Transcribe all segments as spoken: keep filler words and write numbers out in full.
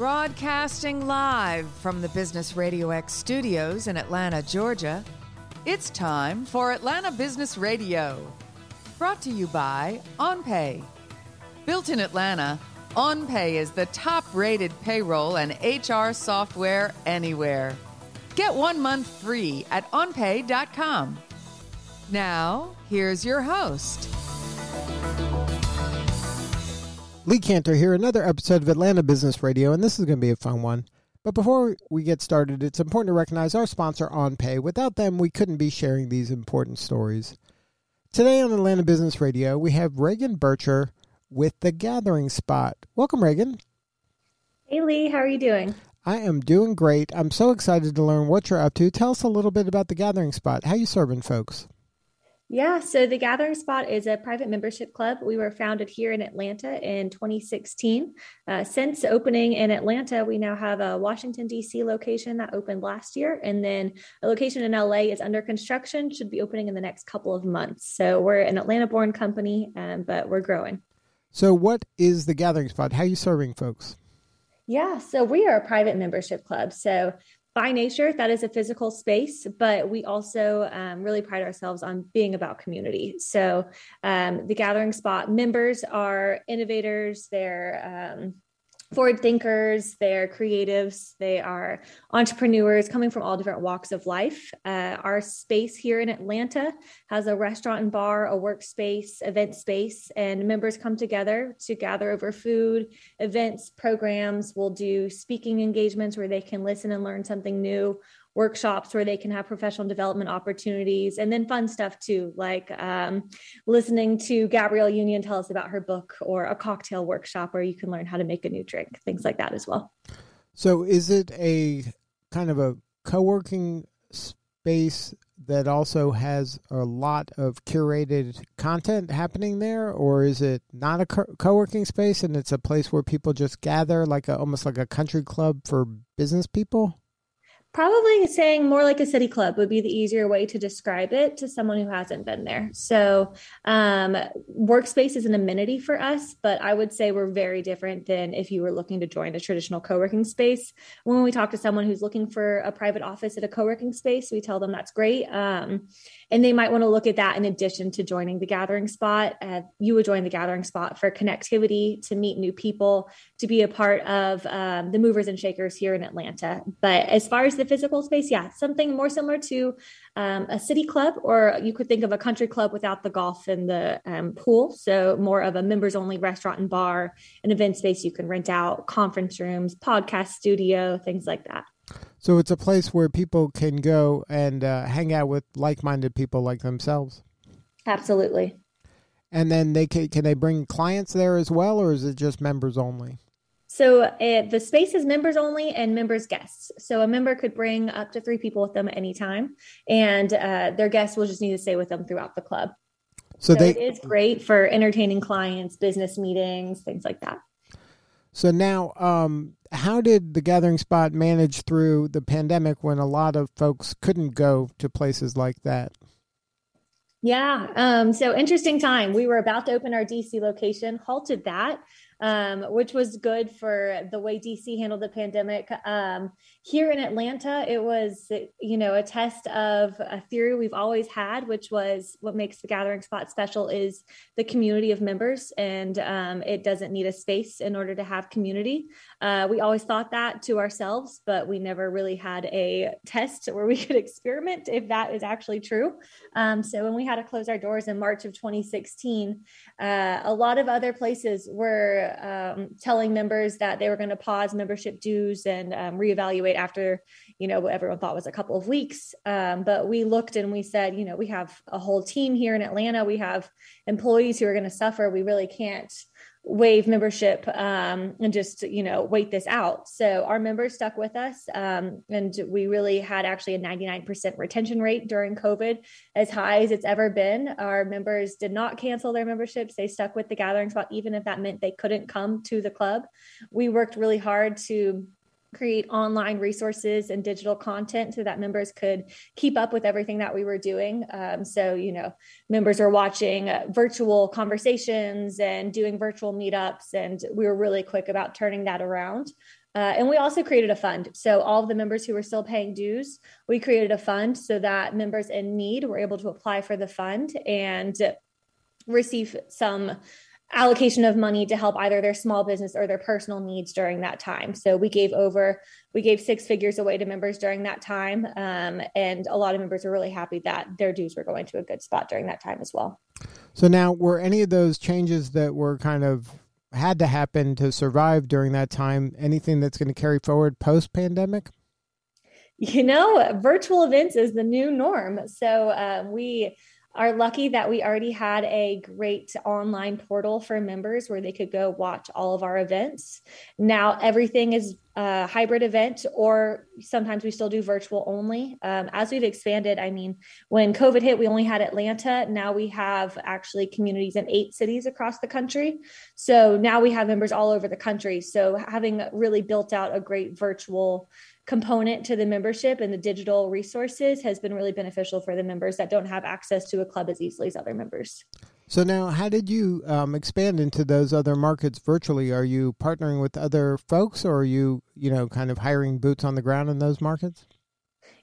Broadcasting live from the Business Radio X studios in Atlanta, Georgia, it's time for Atlanta Business Radio. Brought to you by OnPay. Built in Atlanta, OnPay is the top-rated payroll and H R software anywhere. Get one month free at onpay dot com. Now, here's your host. Lee Cantor here, another episode of Atlanta Business Radio, and this is going to be a fun one. But before we get started, it's important to recognize our sponsor, OnPay. Without them, we couldn't be sharing these important stories. Today on Atlanta Business Radio, we have Reagan Bercher with The Gathering Spot. Welcome, Reagan. Hey, Lee. How are you doing? I am doing great. I'm so excited to learn what you're up to. Tell us a little bit about The Gathering Spot. How you serving folks? Yeah, so The Gathering Spot is a private membership club. We were founded here in Atlanta in twenty sixteen. Uh, since opening in Atlanta, we now have a Washington, D C location that opened last year. And then a location in L A is under construction, should be opening in the next couple of months. So we're an Atlanta-born company, um, but we're growing. So what is The Gathering Spot? How are you serving folks? Yeah, so we are a private membership club. So by nature, that is a physical space, but we also um, really pride ourselves on being about community. So um, The Gathering Spot members are innovators, they're um, forward thinkers, they're creatives, they are entrepreneurs coming from all different walks of life. Uh, our space here in Atlanta has a restaurant and bar, a workspace, event space, and members come together to gather over food, events, programs. We'll do speaking engagements where they can listen and learn something new, workshops where they can have professional development opportunities, and then fun stuff too, like um, listening to Gabrielle Union tell us about her book, or a cocktail workshop where you can learn how to make a new drink, things like that as well. So is it a kind of a co-working space that also has a lot of curated content happening there, or is it not a co-working space and it's a place where people just gather, like a, almost like a country club for business people? Probably saying more like a city club would be the easier way to describe it to someone who hasn't been there. So um, workspace is an amenity for us, but I would say we're very different than if you were looking to join a traditional co-working space. When we talk to someone who's looking for a private office at a co-working space, we tell them that's great. Um, and they might want to look at that in addition to joining The Gathering Spot. Uh, you would join The Gathering Spot for connectivity, to meet new people, to be a part of um, the movers and shakers here in Atlanta. But as far as the physical space, yeah, something more similar to um, a city club, or you could think of a country club without the golf and the um, pool. So more of a members only restaurant and bar, an event space you can rent out, conference rooms, podcast studio, things like that. So it's a place where people can go and uh, hang out with like-minded people like themselves. Absolutely. And then they can, can they bring clients there as well, or is it just members only? So uh, the space is members only and members guests. So a member could bring up to three people with them at any time, and uh, their guests will just need to stay with them throughout the club. So, so they, it is great for entertaining clients, business meetings, things like that. So now, um, how did The Gathering Spot manage through the pandemic when a lot of folks couldn't go to places like that? Yeah, um, so interesting time. We were about to open our D C location, halted that. Um, which was good for the way D C handled the pandemic. Um, here in Atlanta, it was, you know, a test of a theory we've always had, which was what makes The Gathering Spot special is the community of members, and um, it doesn't need a space in order to have community. Uh, we always thought that to ourselves, but we never really had a test where we could experiment if that is actually true. Um, so when we had to close our doors in March of twenty sixteen, uh, a lot of other places were Um, telling members that they were going to pause membership dues and um, reevaluate after, you know, what everyone thought was a couple of weeks. Um, but we looked and we said, you know, we have a whole team here in Atlanta. We have employees who are going to suffer. We really can't waive membership um, and just, you know, wait this out. So our members stuck with us. Um, and we really had actually a ninety-nine percent retention rate during COVID, as high as it's ever been. Our members did not cancel their memberships. They stuck with The Gathering Spot, even if that meant they couldn't come to the club. We worked really hard to create online resources and digital content so that members could keep up with everything that we were doing. Um, so, you know, members are watching uh, virtual conversations and doing virtual meetups, and we were really quick about turning that around. Uh, and we also created a fund. So all of the members who were still paying dues, we created a fund so that members in need were able to apply for the fund and receive some allocation of money to help either their small business or their personal needs during that time. So we gave over, we gave six figures away to members during that time. Um, and a lot of members were really happy that their dues were going to a good spot during that time as well. So now, were any of those changes that were kind of had to happen to survive during that time, anything that's going to carry forward post-pandemic? You know, virtual events is the new norm. So uh, we are lucky that we already had a great online portal for members where they could go watch all of our events. Now everything is a hybrid event, or sometimes we still do virtual only. Um, as we've expanded, I mean, when COVID hit, we only had Atlanta. Now we have actually communities in eight cities across the country. So now we have members all over the country. So having really built out a great virtual component to the membership and the digital resources has been really beneficial for the members that don't have access to a club as easily as other members. So now, how did you um, expand into those other markets virtually? Are you partnering with other folks, or are you, you know, kind of hiring boots on the ground in those markets?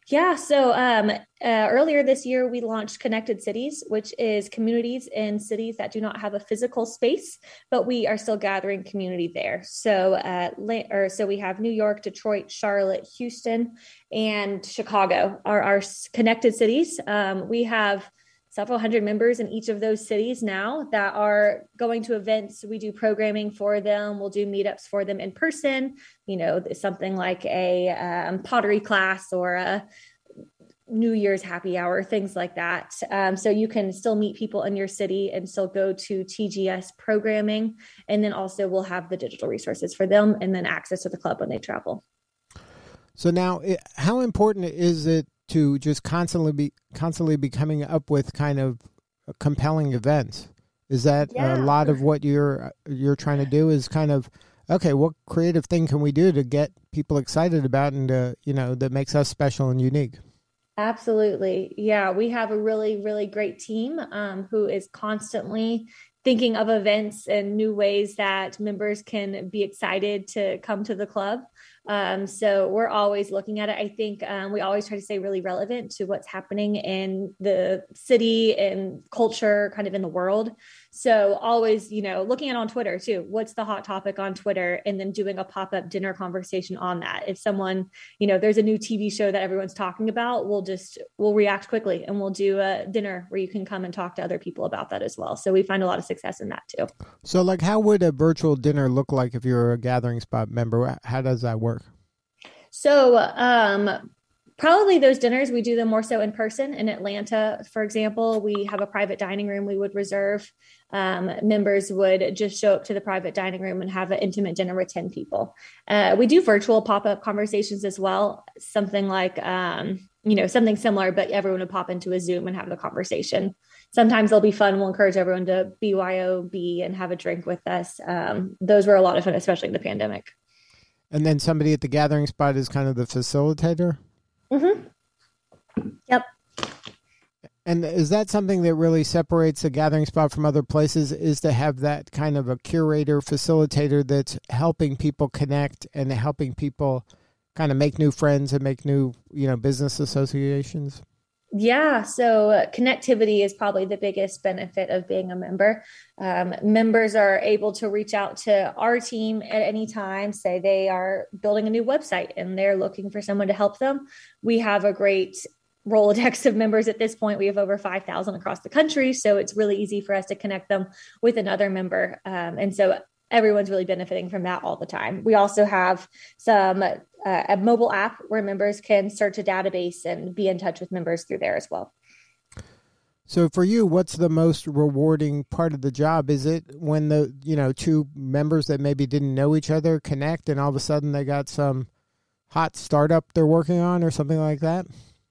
Yeah. So um, uh, earlier this year, we launched Connected Cities, which is communities in cities that do not have a physical space, but we are still gathering community there. So, uh, or, so we have New York, Detroit, Charlotte, Houston, and Chicago are our Connected Cities. Um, we have several hundred members in each of those cities now that are going to events. We do programming for them. We'll do meetups for them in person, you know, something like a um, pottery class or a New Year's happy hour, things like that. Um, so you can still meet people in your city and still go to T G S programming. And then also we'll have the digital resources for them and then access to the club when they travel. So now, it, how important is it to just constantly be constantly be coming up with kind of compelling events? Is that yeah. a lot of what you're you're trying to do is kind of, okay, what creative thing can we do to get people excited about and to, you know, that makes us special and unique? Absolutely. Yeah, we have a really, really great team um, who is constantly thinking of events and new ways that members can be excited to come to the club. Um, so we're always looking at it. I think um, we always try to stay really relevant to what's happening in the city and culture, kind of in the world. So always, you know, looking at on Twitter too, what's the hot topic on Twitter, and then doing a pop-up dinner conversation on that. If someone, you know, there's a new T V show that everyone's talking about, we'll just, we'll react quickly and we'll do a dinner where you can come and talk to other people about that as well. So we find a lot of success in that too. So like, how would a virtual dinner look like if you're a Gathering Spot member? How does that work? So um, probably those dinners, we do them more so in person. In Atlanta, for example, we have a private dining room we would reserve. Um, members would just show up to the private dining room and have an intimate dinner with ten people. Uh, we do virtual pop-up conversations as well. Something like, um, you know, something similar, but everyone would pop into a Zoom and have the conversation. Sometimes they'll be fun. We'll encourage everyone to B Y O B and have a drink with us. Um, those were a lot of fun, especially in the pandemic. And then somebody at the Gathering Spot is kind of the facilitator? Mm-hmm. Yep. And is that something that really separates the Gathering Spot from other places, is to have that kind of a curator, facilitator that's helping people connect and helping people kind of make new friends and make new, you know, business associations? Yeah. So uh, connectivity is probably the biggest benefit of being a member. Um, members are able to reach out to our team at any time. Say they are building a new website and they're looking for someone to help them. We have a great Rolodex of members at this point. We have over five thousand across the country. So it's really easy for us to connect them with another member. Um, and so everyone's really benefiting from that all the time. We also have some Uh, a mobile app where members can search a database and be in touch with members through there as well. So for you, what's the most rewarding part of the job? Is it when the, you know, two members that maybe didn't know each other connect and all of a sudden they got some hot startup they're working on or something like that?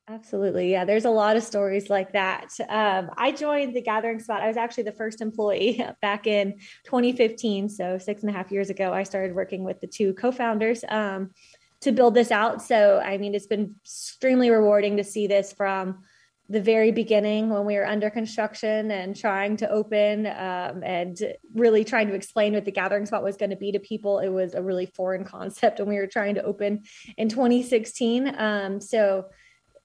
Absolutely. Yeah. There's a lot of stories like that. Um, I joined the Gathering Spot. I was actually the first employee back in twenty fifteen. So six and a half years ago, I started working with the two co-founders, um, to build this out. So, I mean, it's been extremely rewarding to see this from the very beginning when we were under construction and trying to open um, and really trying to explain what the Gathering Spot was going to be to people. It was a really foreign concept when we were trying to open in twenty sixteen. Um, so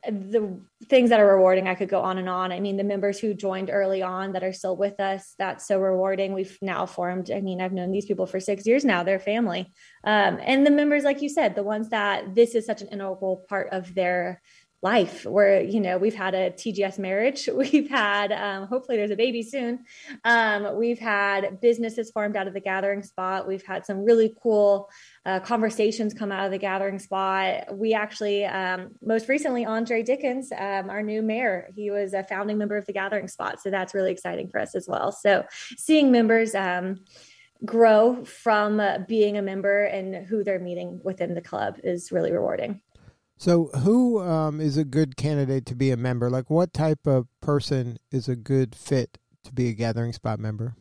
the things that are rewarding, I could go on and on. I mean, the members who joined early on that are still with us, that's so rewarding. We've now formed, I mean, I've known these people for six years now, they're family. Um, and the members, like you said, the ones that this is such an integral part of their life, where, you know, we've had a T G S marriage, we've had, um, hopefully there's a baby soon. Um, we've had businesses formed out of the Gathering Spot. We've had some really cool uh, conversations come out of the Gathering Spot. We actually, um, most recently, Andre Dickens, um, our new mayor, he was a founding member of the Gathering Spot. So that's really exciting for us as well. So seeing members um, grow from uh, being a member and who they're meeting within the club is really rewarding. So who um, is a good candidate to be a member? Like, what type of person is a good fit to be a Gathering Spot member?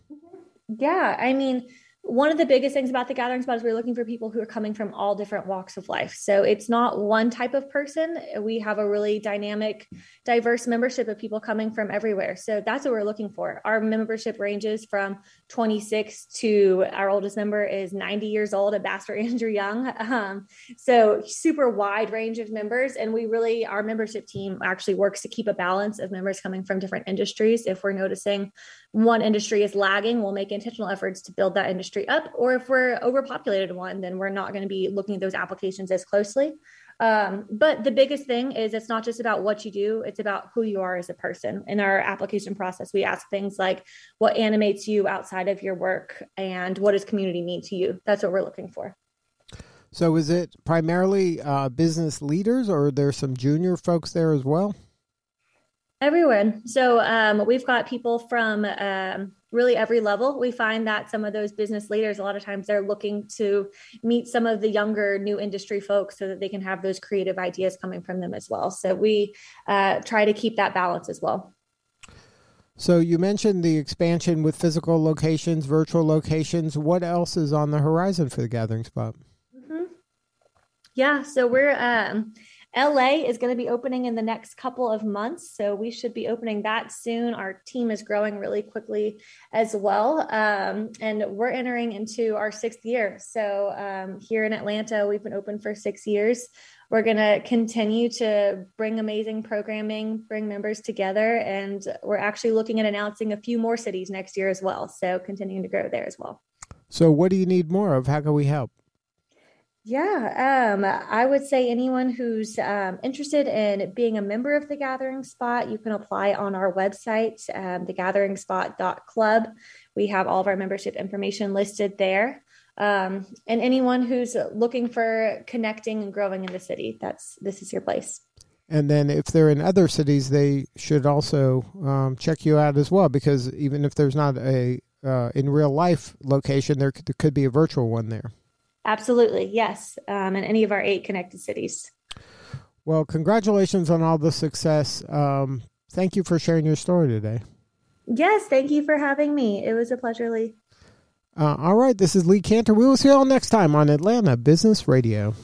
Yeah, I mean, one of the biggest things about the Gathering Spot is we're looking for people who are coming from all different walks of life. So it's not one type of person. We have a really dynamic, diverse membership of people coming from everywhere. So that's what we're looking for. Our membership ranges from twenty-six to our oldest member is ninety years old, Ambassador Andrew Young. Um, so super wide range of members. And we really, our membership team actually works to keep a balance of members coming from different industries. If we're noticing one industry is lagging, we'll make intentional efforts to build that industry up. Or if we're overpopulated one, then we're not going to be looking at those applications as closely. Um, but the biggest thing is it's not just about what you do, it's about who you are as a person. In our application process, we ask things like, what animates you outside of your work and what does community mean to you? That's what we're looking for. So is it primarily uh, business leaders, or are there some junior folks there as well? Everyone. So um, we've got people from um, really every level. We find that some of those business leaders, a lot of times they're looking to meet some of the younger new industry folks so that they can have those creative ideas coming from them as well. So we uh, try to keep that balance as well. So you mentioned the expansion with physical locations, virtual locations. What else is on the horizon for the Gathering Spot? Mm-hmm. Yeah, so we're... Um, L A is going to be opening in the next couple of months, so we should be opening that soon. Our team is growing really quickly as well, um, and we're entering into our sixth year. So um, here in Atlanta, we've been open for six years. We're going to continue to bring amazing programming, bring members together, and we're actually looking at announcing a few more cities next year as well, so continuing to grow there as well. So what do you need more of? How can we help? Yeah, um, I would say anyone who's um, interested in being a member of The Gathering Spot, you can apply on our website, um, the gathering spot dot club. We have all of our membership information listed there. Um, and anyone who's looking for connecting and growing in the city, that's this is your place. And then if they're in other cities, they should also um, check you out as well, because even if there's not a uh, in real life location, there could, there could be a virtual one there. Absolutely. Yes. Um, in any of our eight connected cities. Well, congratulations on all the success. Um, thank you for sharing your story today. Yes. Thank you for having me. It was a pleasure, Lee. Uh, all right. This is Lee Cantor. We will see you all next time on Atlanta Business Radio.